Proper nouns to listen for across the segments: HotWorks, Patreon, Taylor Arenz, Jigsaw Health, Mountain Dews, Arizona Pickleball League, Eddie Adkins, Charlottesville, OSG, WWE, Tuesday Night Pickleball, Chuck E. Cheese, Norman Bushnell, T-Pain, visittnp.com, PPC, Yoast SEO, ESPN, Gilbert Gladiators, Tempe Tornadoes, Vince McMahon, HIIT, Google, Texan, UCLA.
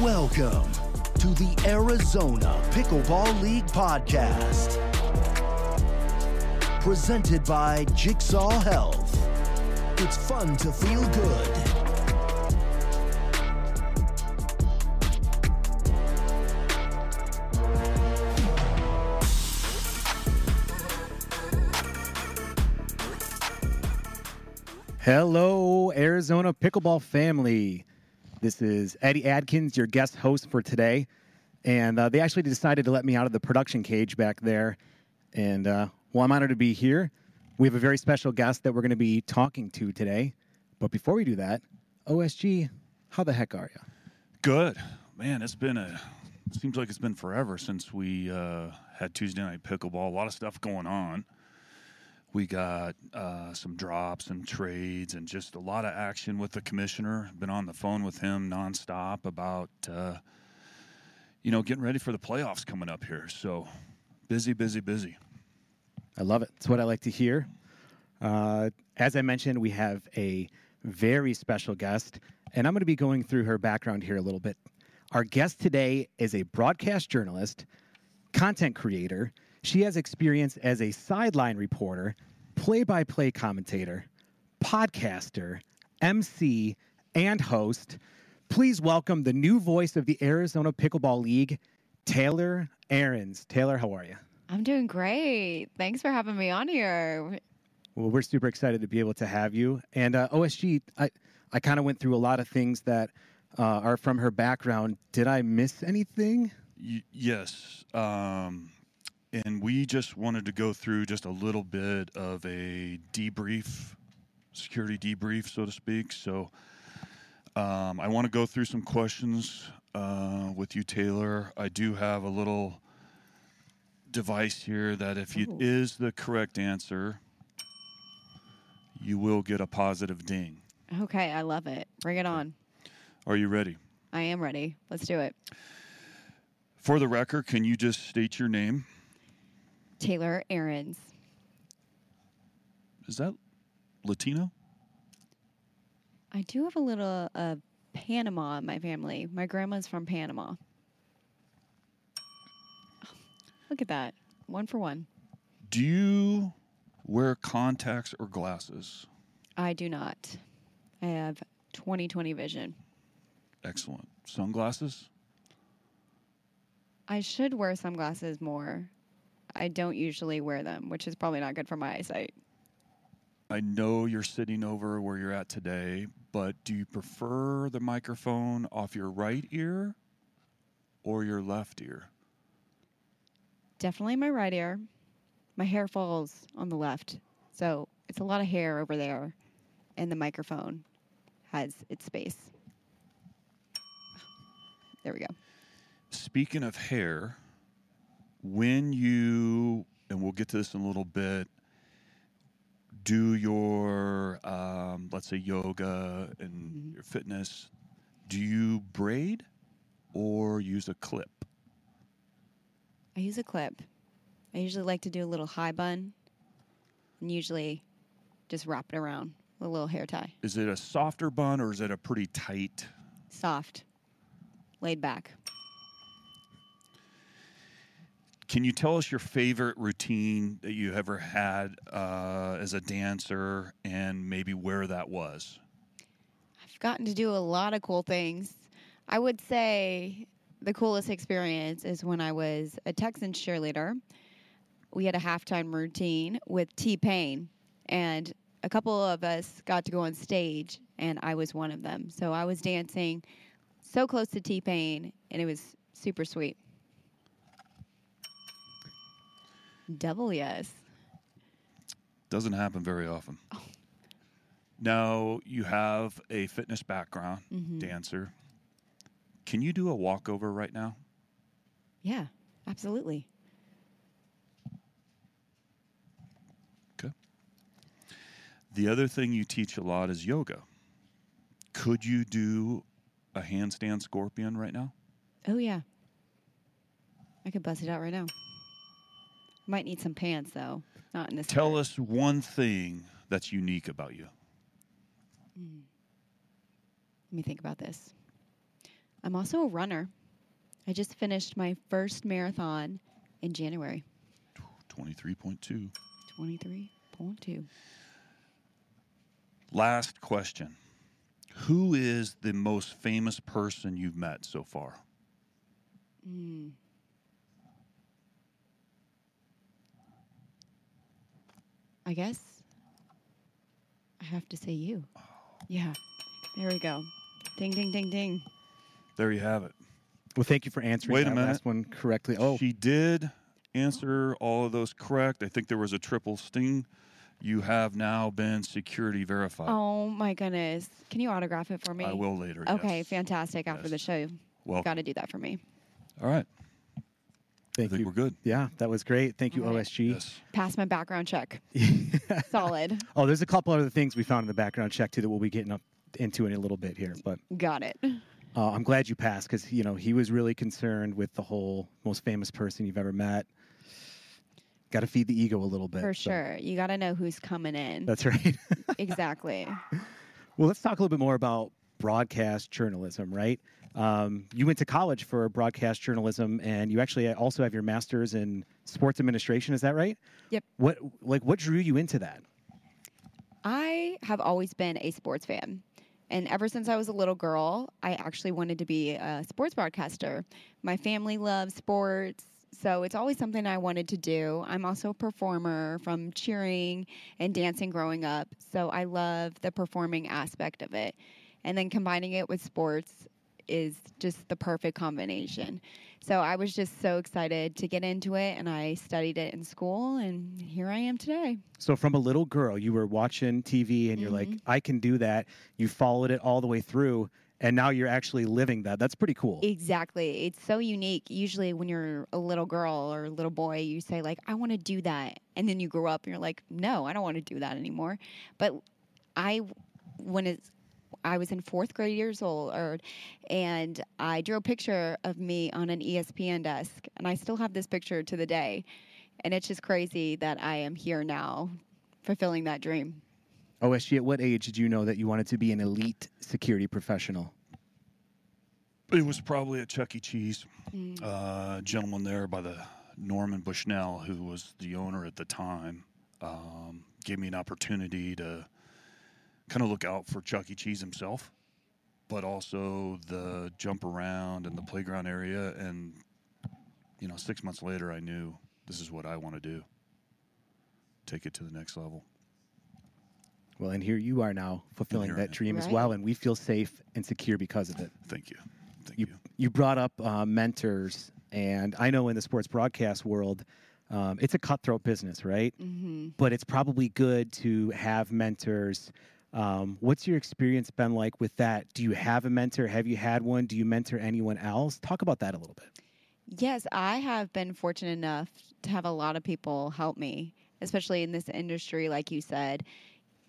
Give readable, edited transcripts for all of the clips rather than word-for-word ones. Welcome to the Arizona Pickleball League podcast, presented by Jigsaw Health. It's fun to feel good. Hello, Arizona Pickleball family. This is Eddie Adkins, your guest host for today. And they actually decided to let me out of the production cage back there. And, well, I'm honored to be here. We have a very special guest that we're going to be talking to today. But before we do that, OSG, how the heck are you? Good. Man, it seems like it's been forever since we had Tuesday Night Pickleball. A lot of stuff going on. We got some drops and trades and just a lot of action with the commissioner. Been on the phone with him nonstop about, getting ready for the playoffs coming up here. So busy, busy, busy. I love it. It's what I like to hear. As I mentioned, we have a very special guest, and I'm going to be going through her background here a little bit. Our guest today is a broadcast journalist, content creator. She has experience as a sideline reporter, play-by-play commentator, podcaster, MC, and host. Please welcome the new voice of the Arizona Pickleball League, Taylor Arenz. Taylor, how are you? I'm doing great. Thanks for having me on here. Well, we're super excited to be able to have you. And OSG, I kind of went through a lot of things that are from her background. Did I miss anything? Yes. And we just wanted to go through just a little bit of a debrief, security debrief, so to speak. So I want to go through some questions with you, Taylor. I do have a little device here that if it is the correct answer, you will get a positive ding. Okay, I love it. Bring it on. Are you ready? I am ready. Let's do it. For the record, can you just state your name? Taylor Arenz. Is that Latino? I do have a little Panama in my family. My grandma's from Panama. Oh, look at that. One for one. Do you wear contacts or glasses? I do not. I have 20/20 vision. Excellent. Sunglasses? I should wear sunglasses more. I don't usually wear them, which is probably not good for my eyesight. I know you're sitting over where you're at today, but do you prefer the microphone off your right ear or your left ear? Definitely my right ear. My hair falls on the left, so it's a lot of hair over there, and the microphone has its space. There we go. Speaking of hair... When you, and we'll get to this in a little bit, do your, let's say, yoga and your fitness, do you braid or use a clip? I use a clip. I usually like to do a little high bun and usually just wrap it around with a little hair tie. Is it a softer bun or is it a pretty tight? Soft. Laid back. Can you tell us your favorite routine that you ever had as a dancer and maybe where that was? I've gotten to do a lot of cool things. I would say the coolest experience is when I was a Texan cheerleader. We had a halftime routine with T-Pain, and a couple of us got to go on stage, and I was one of them. So I was dancing so close to T-Pain, and it was super sweet. Double yes. Doesn't happen very often. Oh. Now, you have a fitness background, dancer. Can you do a walkover right now? Yeah, absolutely. Okay. The other thing you teach a lot is yoga. Could you do a handstand scorpion right now? Oh, yeah. I could bust it out right now. Might need some pants, though. Not in this. Tell us one thing that's unique about you. Let me think about this. I'm also a runner. I just finished my first marathon in January. 23.2. 23.2. Last question. Who is the most famous person you've met so far? I guess I have to say you. Oh. Yeah. There we go. Ding, ding, ding, ding. There you have it. Well, thank you for answering last one correctly. Oh, she did answer all of those correct. I think there was a triple sting. You have now been security verified. Oh, my goodness. Can you autograph it for me? I will later. Okay, yes. Fantastic. Yes. After the show, you've got to do that for me. All right. Thank you. I think we're good. Yeah, that was great. Thank you, OSG. Yes. Pass my background check. Solid. Oh, there's a couple other things we found in the background check, too, that we'll be getting up into in a little bit here. But got it. I'm glad you passed because, you know, he was really concerned with the whole most famous person you've ever met. Got to feed the ego a little bit. For sure. You got to know who's coming in. That's right. Exactly. Well, let's talk a little bit more about broadcast journalism, right? You went to college for broadcast journalism, and you actually also have your master's in sports administration. Is that right? Yep. What drew you into that? I have always been a sports fan. And ever since I was a little girl, I actually wanted to be a sports broadcaster. My family loves sports. So it's always something I wanted to do. I'm also a performer from cheering and dancing growing up. So I love the performing aspect of it. And then combining it with sports is just the perfect combination. So I was just so excited to get into it, and I studied it in school, and here I am today. So from a little girl, you were watching TV, and you're like, I can do that. You followed it all the way through. And now you're actually living that. That's pretty cool. Exactly. It's so unique. Usually when you're a little girl or a little boy, you say, like, I want to do that. And then you grow up and you're like, no, I don't want to do that anymore. But I was in fourth grade years old, and I drew a picture of me on an ESPN desk. And I still have this picture to the day. And it's just crazy that I am here now fulfilling that dream. OSG, at what age did you know that you wanted to be an elite security professional? It was probably at Chuck E. Cheese. A gentleman there by the Norman Bushnell, who was the owner at the time, gave me an opportunity to kind of look out for Chuck E. Cheese himself, but also the jump around and the playground area. And, you know, 6 months later, I knew this is what I want to do. Take it to the next level. Well, and here you are now fulfilling that dream as well, and we feel safe and secure because of it. Thank you. You brought up mentors, and I know in the sports broadcast world, it's a cutthroat business, right? Mm-hmm. But it's probably good to have mentors. What's your experience been like with that? Do you have a mentor? Have you had one? Do you mentor anyone else? Talk about that a little bit. Yes, I have been fortunate enough to have a lot of people help me, especially in this industry, like you said.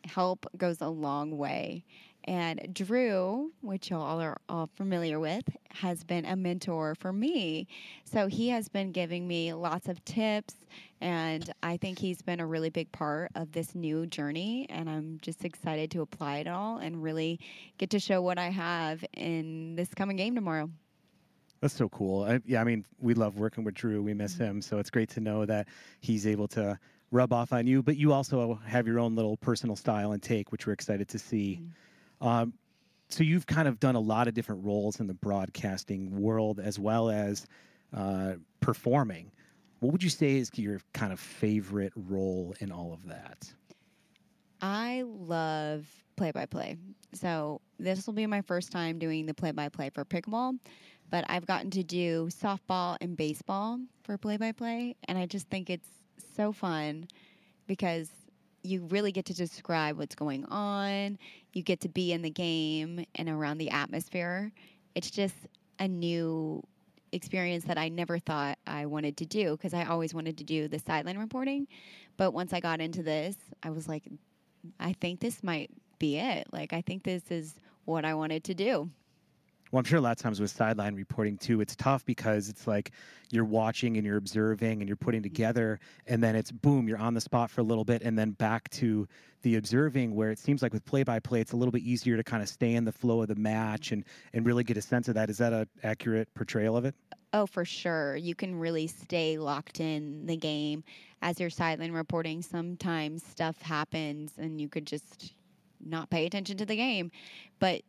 Help goes a long way. And Drew, which y'all are all familiar with, has been a mentor for me. So he has been giving me lots of tips, and I think he's been a really big part of this new journey, and I'm just excited to apply it all and really get to show what I have in this coming game tomorrow. That's so cool. I mean, we love working with Drew. We miss him. So it's great to know that he's able to rub off on you, but you also have your own little personal style and take, which we're excited to see. So you've kind of done a lot of different roles in the broadcasting world as well as performing. What would you say is your kind of favorite role in all of that? I love play-by-play. So this will be my first time doing the play-by-play for pickleball, but I've gotten to do softball and baseball for play-by-play, and I just think it's so fun because you really get to describe what's going on. You get to be in the game and around the atmosphere. It's just a new experience that I never thought I wanted to do because I always wanted to do the sideline reporting. But once I got into this, I was like, I think this might be it. Like, I think this is what I wanted to do. Well, I'm sure a lot of times with sideline reporting, too, it's tough because it's like you're watching and you're observing and you're putting together, and then it's boom, you're on the spot for a little bit, and then back to the observing, where it seems like with play-by-play, it's a little bit easier to kind of stay in the flow of the match and really get a sense of that. Is that an accurate portrayal of it? Oh, for sure. You can really stay locked in the game. As you're sideline reporting, sometimes stuff happens, and you could just not pay attention to the game. But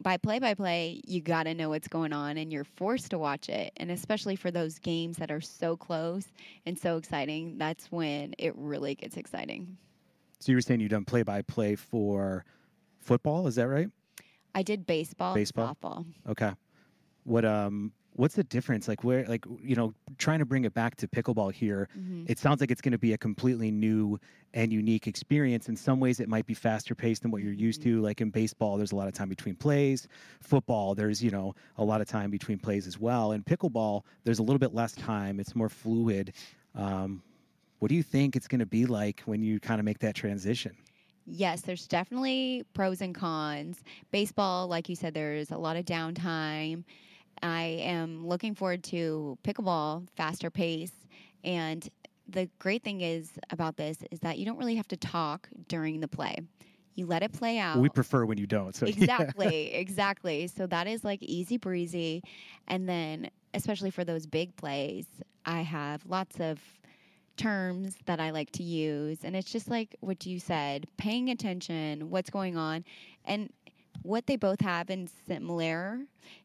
by play-by-play, you got to know what's going on, and you're forced to watch it. And especially for those games that are so close and so exciting, that's when it really gets exciting. So you were saying you've done play-by-play for football, is that right? I did baseball. Softball. Okay. What's the difference? Like, where, like, you know, trying to bring it back to pickleball here, It sounds like it's going to be a completely new and unique experience. In some ways, it might be faster paced than what you're used to. Like in baseball, there's a lot of time between plays. Football, there's, you know, a lot of time between plays as well. In pickleball, there's a little bit less time. It's more fluid. What do you think it's going to be like when you kind of make that transition? Yes, there's definitely pros and cons. Baseball, like you said, there's a lot of downtime. I am looking forward to pickleball, faster pace. And the great thing is about this is that you don't really have to talk during the play. You let it play out. Well, we prefer when you don't. So exactly, yeah. Exactly. So that is like easy breezy. And then, especially for those big plays, I have lots of terms that I like to use. And it's just like what you said, paying attention, what's going on. And what they both have in similar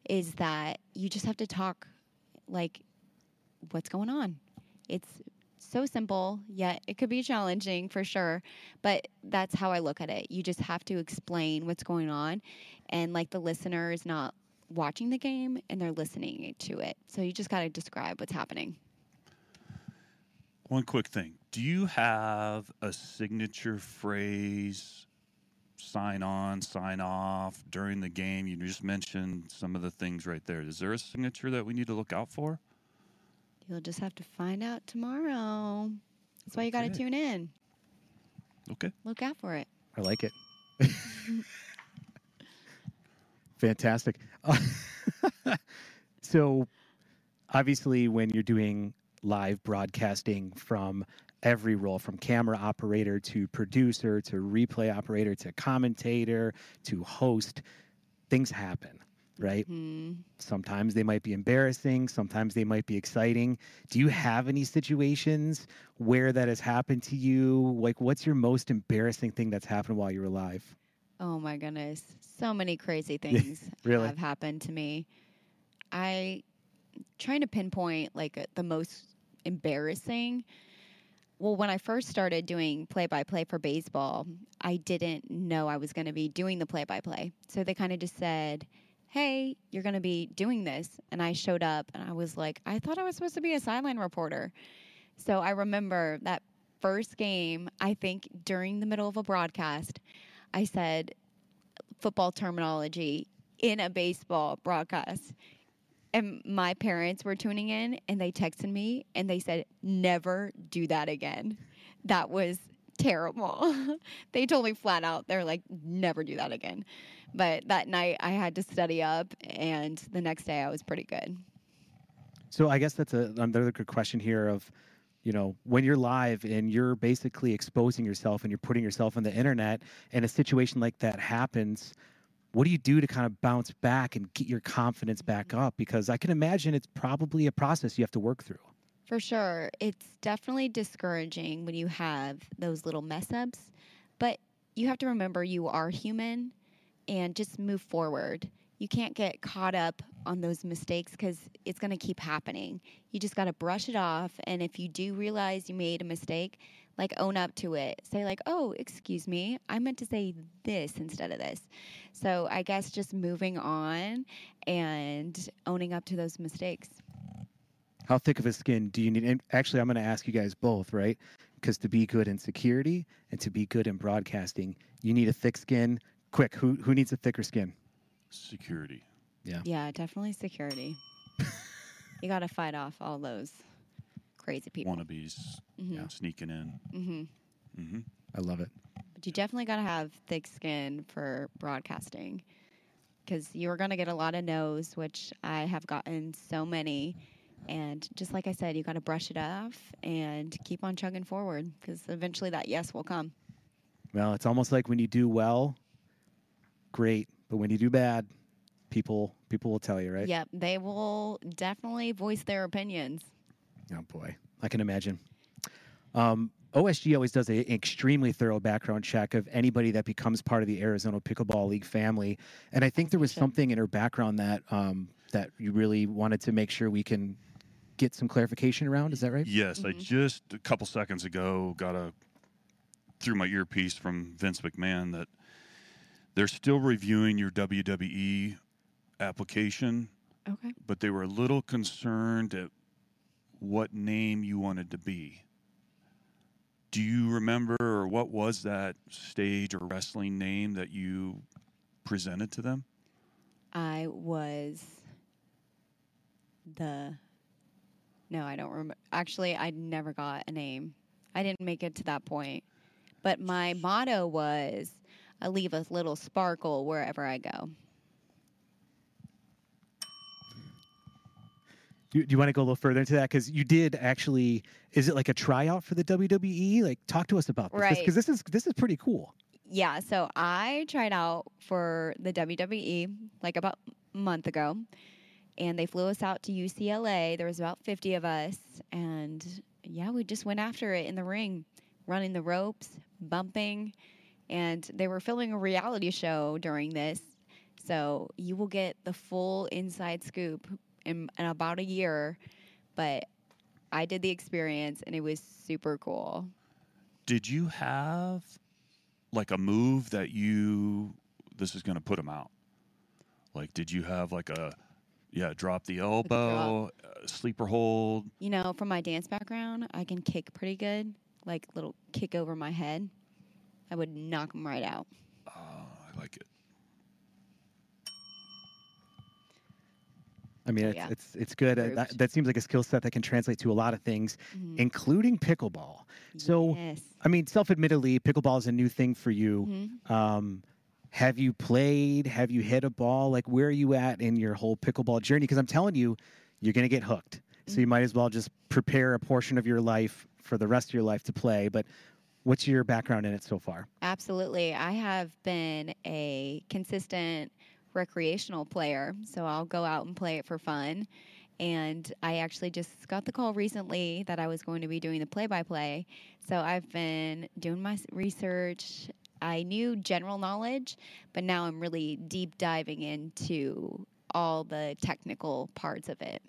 is that you just have to talk like what's going on. It's so simple, yet it could be challenging for sure. But that's how I look at it. You just have to explain what's going on. And like the listener is not watching the game and they're listening to it. So you just got to describe what's happening. One quick thing. Do you have a signature phrase? Sign on, sign off during the game. You just mentioned some of the things right there. Is there a signature that we need to look out for? You'll just have to find out tomorrow. That's why you got to tune in. Okay. Look out for it. I like it. Fantastic. So, obviously, when you're doing live broadcasting from every role, from camera operator to producer to replay operator to commentator to host, things happen, right? Mm-hmm. Sometimes they might be embarrassing. Sometimes they might be exciting. Do you have any situations where that has happened to you? Like, what's your most embarrassing thing that's happened while you were live? Oh, my goodness. So many crazy things really have happened to me. I trying to pinpoint, like, the most embarrassing. Well, when I first started doing play-by-play for baseball, I didn't know I was going to be doing the play-by-play. So they kind of just said, hey, you're going to be doing this. And I showed up, and I was like, I thought I was supposed to be a sideline reporter. So I remember that first game, I think during the middle of a broadcast, I said football terminology in a baseball broadcast. And my parents were tuning in, and they texted me, and they said, never do that again. That was terrible. They told me flat out, they were like, never do that again. But that night, I had to study up, and the next day, I was pretty good. So I guess that's another good question here of, you know, when you're live and you're basically exposing yourself and you're putting yourself on the internet, and a situation like that happens, what do you do to kind of bounce back and get your confidence back up? Because I can imagine it's probably a process you have to work through. For sure. It's definitely discouraging when you have those little mess-ups. But you have to remember you are human and just move forward. You can't get caught up on those mistakes because it's going to keep happening. You just got to brush it off. And if you do realize you made a mistake, like, own up to it. Say, like, oh, excuse me, I meant to say this instead of this. So I guess just moving on and owning up to those mistakes. How thick of a skin do you need? And actually, I'm going to ask you guys both, right? Because to be good in security and to be good in broadcasting, you need a thick skin. Quick, who needs a thicker skin? Security. Yeah. Yeah, definitely security. You got to fight off all those crazy people. Wannabes sneaking in. Mm-hmm. Mm-hmm. I love it. But you definitely got to have thick skin for broadcasting. because you were going to get a lot of no's, which I have gotten so many. And just like I said, you got to brush it off and keep on chugging forward, because eventually that yes will come. Well, it's almost like when you do well, great. But when you do bad, people will tell you, right? Yep. They will definitely voice their opinions. Oh, boy. I can imagine. OSG always does an extremely thorough background check of anybody that becomes part of the Arizona Pickleball League family. And I think there was something in her background that that you really wanted to make sure we can get some clarification around. Is that right? Yes. Mm-hmm. I just a couple seconds ago got through my earpiece from Vince McMahon that they're still reviewing your WWE application. Okay. But they were a little concerned at what name you wanted to be. Do you remember, or what was that stage or wrestling name that you presented to them? I was no, I don't remember. Actually, I never got a name. I didn't make it to that point. But my motto was, I leave a little sparkle wherever I go. Do you want to go a little further into that? Because you did actually, is it like a tryout for the WWE? Like, talk to us about this. Right. Because this is pretty cool. Yeah, so I tried out for the WWE like about a month ago. And they flew us out to UCLA. There was about 50 of us. And, yeah, we just went after it in the ring, running the ropes, bumping. And they were filming a reality show during this. So you will get the full inside scoop in about a year, but I did the experience and it was super cool. Did you have like a move that this is going to put them out? Like, did you have like drop the elbow, sleeper hold? You know, from my dance background, I can kick pretty good, like little kick over my head. I would knock them right out. Oh, I like it. I mean, it's good. That seems like a skill set that can translate to a lot of things, including pickleball. So, yes. I mean, self-admittedly, pickleball is a new thing for you. Mm-hmm. Have you played? Have you hit a ball? Like, where are you at in your whole pickleball journey? Because I'm telling you, you're going to get hooked. Mm-hmm. So you might as well just prepare a portion of your life for the rest of your life to play. But what's your background in it so far? Absolutely. I have been a consistent recreational player, so I'll go out and play it for fun. And I actually just got the call recently that I was going to be doing the play-by-play. So I've been doing my research. I knew general knowledge, but now I'm really deep diving into all the technical parts of it.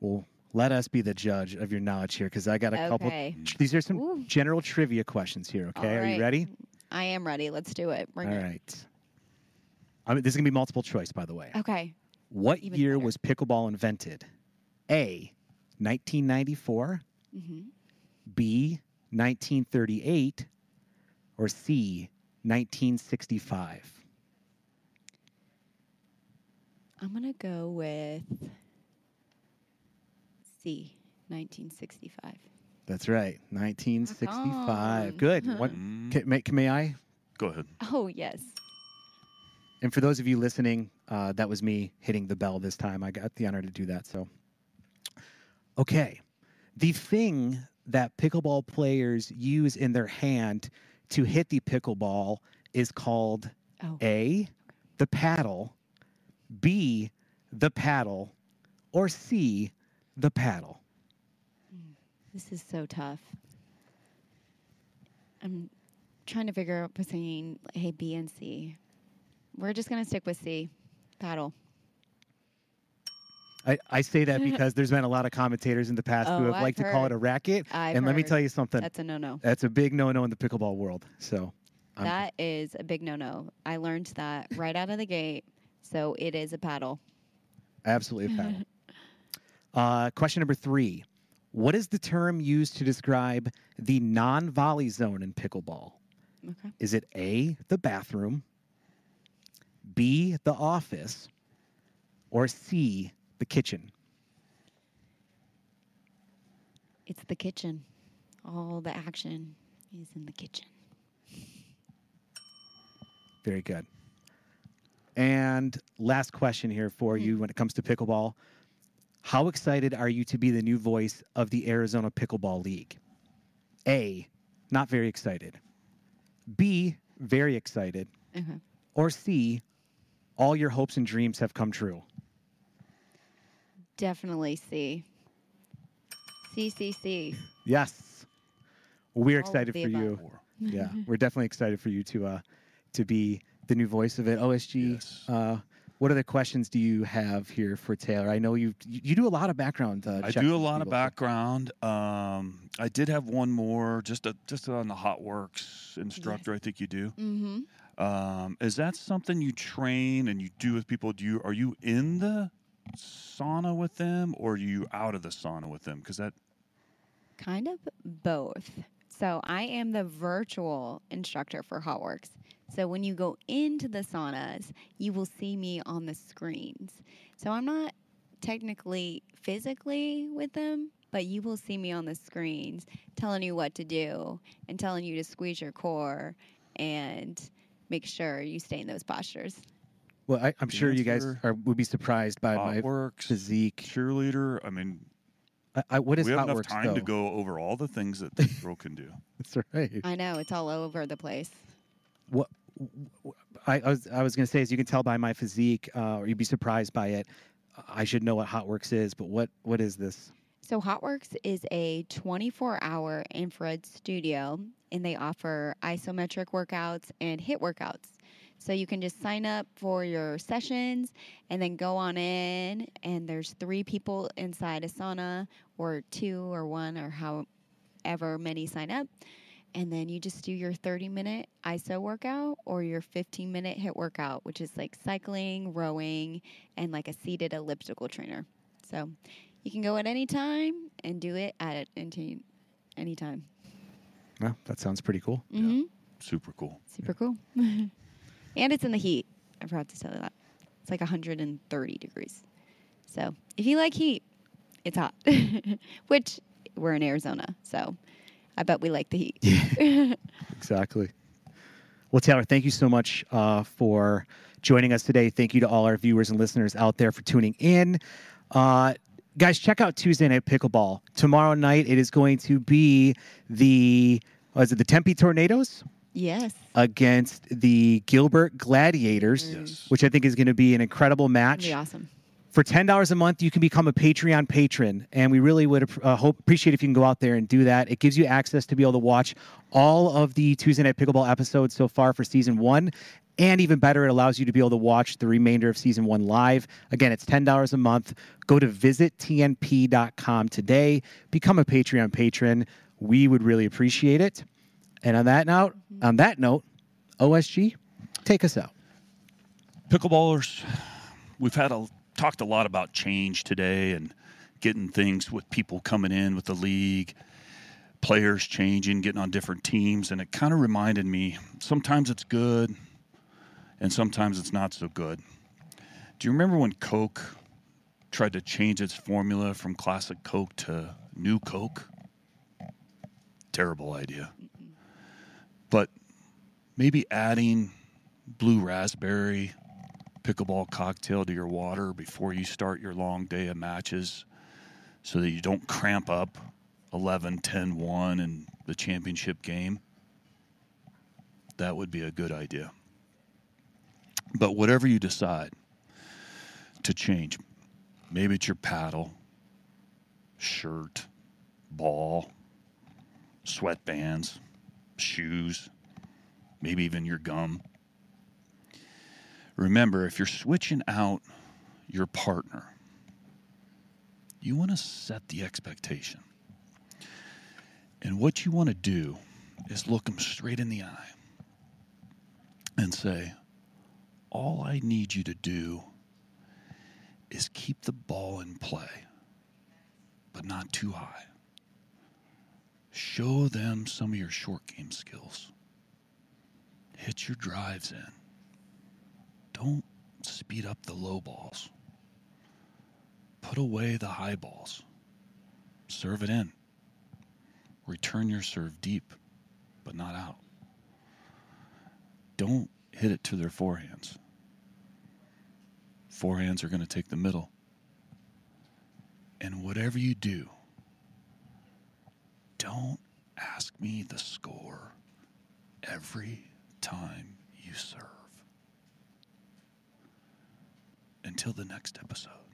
Well, let us be the judge of your knowledge here, because I got a couple. These are some general trivia questions here, okay? Right. Are you ready? I am ready. Let's do it. All right. I mean, this is going to be multiple choice, by the way. Okay. What year was pickleball invented? A, 1994, B, 1938, or C, 1965? I'm going to go with C, 1965. That's right, 1965. Good. What, may I? Go ahead. Oh, yes. And for those of you listening, that was me hitting the bell this time. I got the honor to do that. So, okay. The thing that pickleball players use in their hand to hit the pickleball is called A, the paddle, B, the paddle, or C, the paddle. This is so tough. I'm trying to figure out between B and C. We're just going to stick with C, paddle. I say that because there's been a lot of commentators in the past who have liked to call it a racket. Let me tell you something. That's a no-no. That's a big no-no in the pickleball world. So that is a big no-no. I learned that right out of the gate. So it is a paddle. Absolutely a paddle. Question number 3. What is the term used to describe the non-volley zone in pickleball? Okay. Is it A, the bathroom, B, the office, or C, the kitchen? It's the kitchen. All the action is in the kitchen. Very good. And last question here for you when it comes to pickleball. How excited are you to be the new voice of the Arizona Pickleball League? A, not very excited. B, very excited. Mm-hmm. Or C, all your hopes and dreams have come true. Definitely C. C. Yes. We're all excited for you. Yeah, we're definitely excited for you to be the new voice of it. OSG, yes. What other questions do you have here for Taylor? I know you do a lot of background. I do a lot of background. I did have one more, just on the HotWorks instructor. Yes. I think you do. Mm-hmm. Is that something you train and you do with people? Are you in the sauna with them, or are you out of the sauna with them? Because that kind of both. So I am the virtual instructor for HotWorks. So when you go into the saunas, you will see me on the screens. So I'm not technically physically with them, but you will see me on the screens telling you what to do and telling you to squeeze your core and make sure you stay in those postures. Well, I'm sure you guys would be surprised by HotWorks, my physique. Cheerleader, I mean... what is we have enough time though? To go over all the things that the girl can do. That's right. I know. It's all over the place. What I was going to say is, you can tell by my physique, or you'd be surprised by it. I should know what HotWorks is, but what is this? So HotWorks is a 24-hour infrared studio, and they offer isometric workouts and HIIT workouts. So you can just sign up for your sessions and then go on in, and there's 3 people inside a sauna, or 2 or 1 or however many sign up. And then you just do your 30-minute ISO workout or your 15-minute HIIT workout, which is like cycling, rowing, and like a seated elliptical trainer. So you can go at any time and do it at any time. Well, that sounds pretty cool. Mm-hmm. Yeah. Super cool. Super cool. And it's in the heat. I forgot to tell you that. It's like 130 degrees. So if you like heat, it's hot. Which, we're in Arizona, so I bet we like the heat. Yeah, exactly. Well, Taylor, thank you so much for joining us today. Thank you to all our viewers and listeners out there for tuning in. Guys, check out Tuesday Night Pickleball. Tomorrow night, it is going to be the Tempe Tornadoes? Yes. Against the Gilbert Gladiators, yes. Which I think is going to be an incredible match. It'll be awesome. For $10 a month, you can become a Patreon patron, and we really would appreciate if you can go out there and do that. It gives you access to be able to watch all of the Tuesday Night Pickleball episodes so far for Season 1, and even better, it allows you to be able to watch the remainder of Season 1 live. Again, it's $10 a month. Go to visittnp.com today. Become a Patreon patron. We would really appreciate it. And on that note, OSG, take us out. Pickleballers, we've talked a lot about change today and getting things with people coming in with the league, players changing, getting on different teams, and it kind of reminded me, sometimes it's good and sometimes it's not so good. Do you remember when Coke tried to change its formula from classic Coke to new Coke? Terrible idea. But maybe adding blue raspberry pickleball cocktail to your water before you start your long day of matches so that you don't cramp up 11, 10, 1 in the championship game, that would be a good idea. But whatever you decide to change, maybe it's your paddle, shirt, ball, sweatbands, shoes, maybe even your gum. Remember, if you're switching out your partner, you want to set the expectation. And what you want to do is look them straight in the eye and say, all I need you to do is keep the ball in play, but not too high. Show them some of your short game skills. Hit your drives in. Don't speed up the low balls. Put away the high balls. Serve it in. Return your serve deep, but not out. Don't hit it to their forehands. forehands are going to take the middle. And whatever you do, don't ask me the score every time you serve. Until the next episode.